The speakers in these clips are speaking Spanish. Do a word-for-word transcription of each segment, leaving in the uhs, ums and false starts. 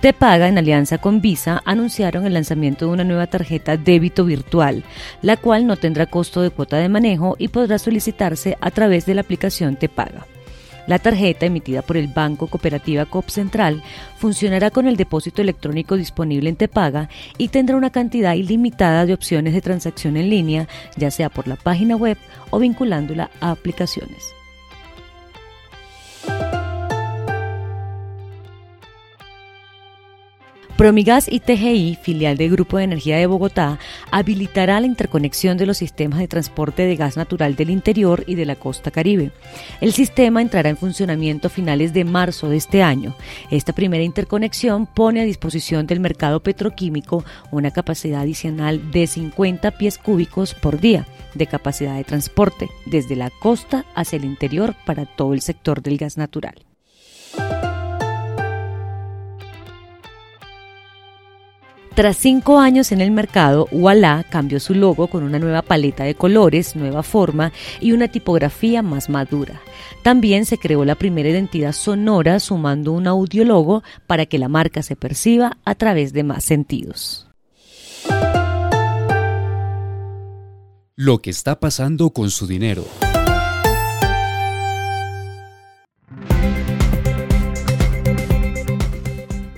Tepaga, en alianza con Visa, anunciaron el lanzamiento de una nueva tarjeta débito virtual, la cual no tendrá costo de cuota de manejo y podrá solicitarse a través de la aplicación Tepaga. La tarjeta, emitida por el Banco Cooperativa Coop Central, funcionará con el depósito electrónico disponible en Tepaga y tendrá una cantidad ilimitada de opciones de transacción en línea, ya sea por la página web o vinculándola a aplicaciones. Promigas y T G I, filial del Grupo de Energía de Bogotá, habilitará la interconexión de los sistemas de transporte de gas natural del interior y de la costa caribe. El sistema entrará en funcionamiento a finales de marzo de este año. Esta primera interconexión pone a disposición del mercado petroquímico una capacidad adicional de cincuenta pies cúbicos por día de capacidad de transporte desde la costa hacia el interior para todo el sector del gas natural. Tras cinco años en el mercado, Wallah cambió su logo con una nueva paleta de colores, nueva forma y una tipografía más madura. También se creó la primera identidad sonora sumando un audiologo para que la marca se perciba a través de más sentidos. Lo que está pasando con su dinero.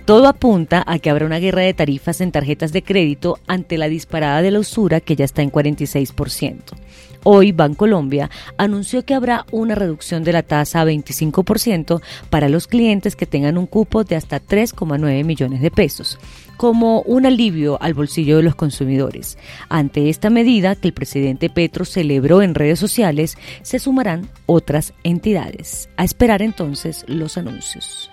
Todo apunta a que habrá una guerra de tarifas en tarjetas de crédito ante la disparada de la usura, que ya está en cuarenta y seis por ciento. Hoy, Bancolombia anunció que habrá una reducción de la tasa a veinticinco por ciento para los clientes que tengan un cupo de hasta tres coma nueve millones de pesos, como un alivio al bolsillo de los consumidores. Ante esta medida, que el presidente Petro celebró en redes sociales, se sumarán otras entidades. A esperar entonces los anuncios.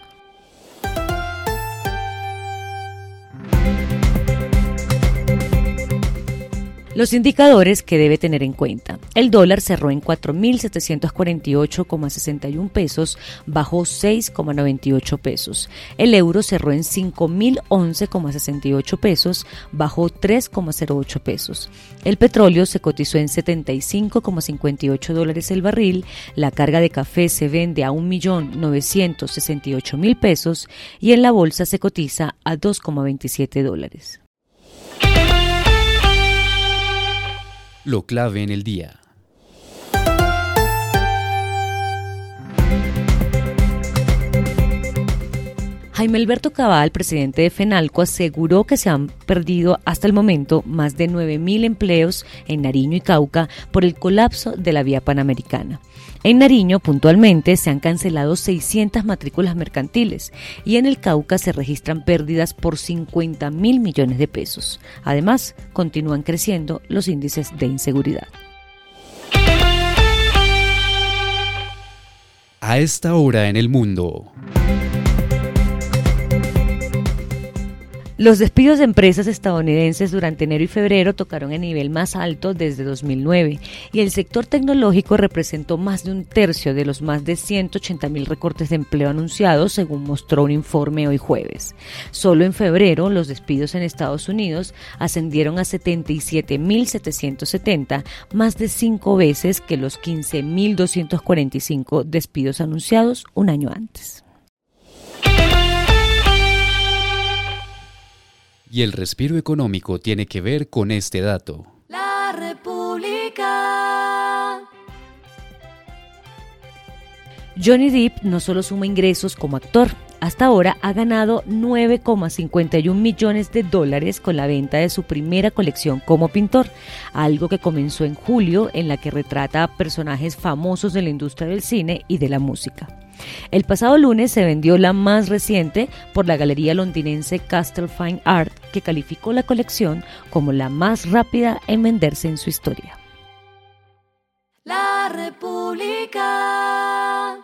Los indicadores que debe tener en cuenta. El dólar cerró en cuatro mil setecientos cuarenta y ocho coma sesenta y uno pesos, bajó seis coma noventa y ocho pesos. El euro cerró en cinco mil once coma sesenta y ocho pesos, bajó tres coma cero ocho pesos. El petróleo se cotizó en setenta y cinco coma cincuenta y ocho dólares el barril. La carga de café se vende a un millón novecientos sesenta y ocho mil pesos y en la bolsa se cotiza a dos coma veintisiete dólares. Lo clave en el día. Jaime Alberto Cabal, presidente de Fenalco, aseguró que se han perdido hasta el momento más de nueve mil empleos en Nariño y Cauca por el colapso de la vía panamericana. En Nariño, puntualmente, se han cancelado seiscientas matrículas mercantiles y en el Cauca se registran pérdidas por cincuenta mil millones de pesos. Además, continúan creciendo los índices de inseguridad. A esta hora en el mundo. Los despidos de empresas estadounidenses durante enero y febrero tocaron el nivel más alto desde dos mil nueve y el sector tecnológico representó más de un tercio de los más de ciento ochenta mil recortes de empleo anunciados, según mostró un informe hoy jueves. Solo en febrero, los despidos en Estados Unidos ascendieron a setenta y siete mil setecientos setenta, más de cinco veces que los quince mil doscientos cuarenta y cinco despidos anunciados un año antes. Y el respiro económico tiene que ver con este dato. La República. Johnny Depp no solo suma ingresos como actor. Hasta ahora ha ganado nueve coma cincuenta y uno millones de dólares con la venta de su primera colección como pintor, algo que comenzó en julio, en la que retrata a personajes famosos de la industria del cine y de la música. El pasado lunes se vendió la más reciente por la galería londinense Castle Fine Art, que calificó la colección como la más rápida en venderse en su historia. La República.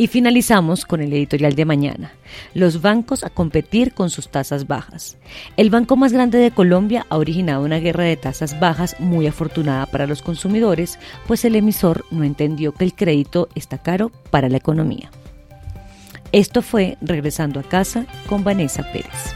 Y finalizamos con el editorial de mañana. Los bancos a competir con sus tasas bajas. El banco más grande de Colombia ha originado una guerra de tasas bajas muy afortunada para los consumidores, pues el emisor no entendió que el crédito está caro para la economía. Esto fue Regresando a Casa con Vanessa Pérez.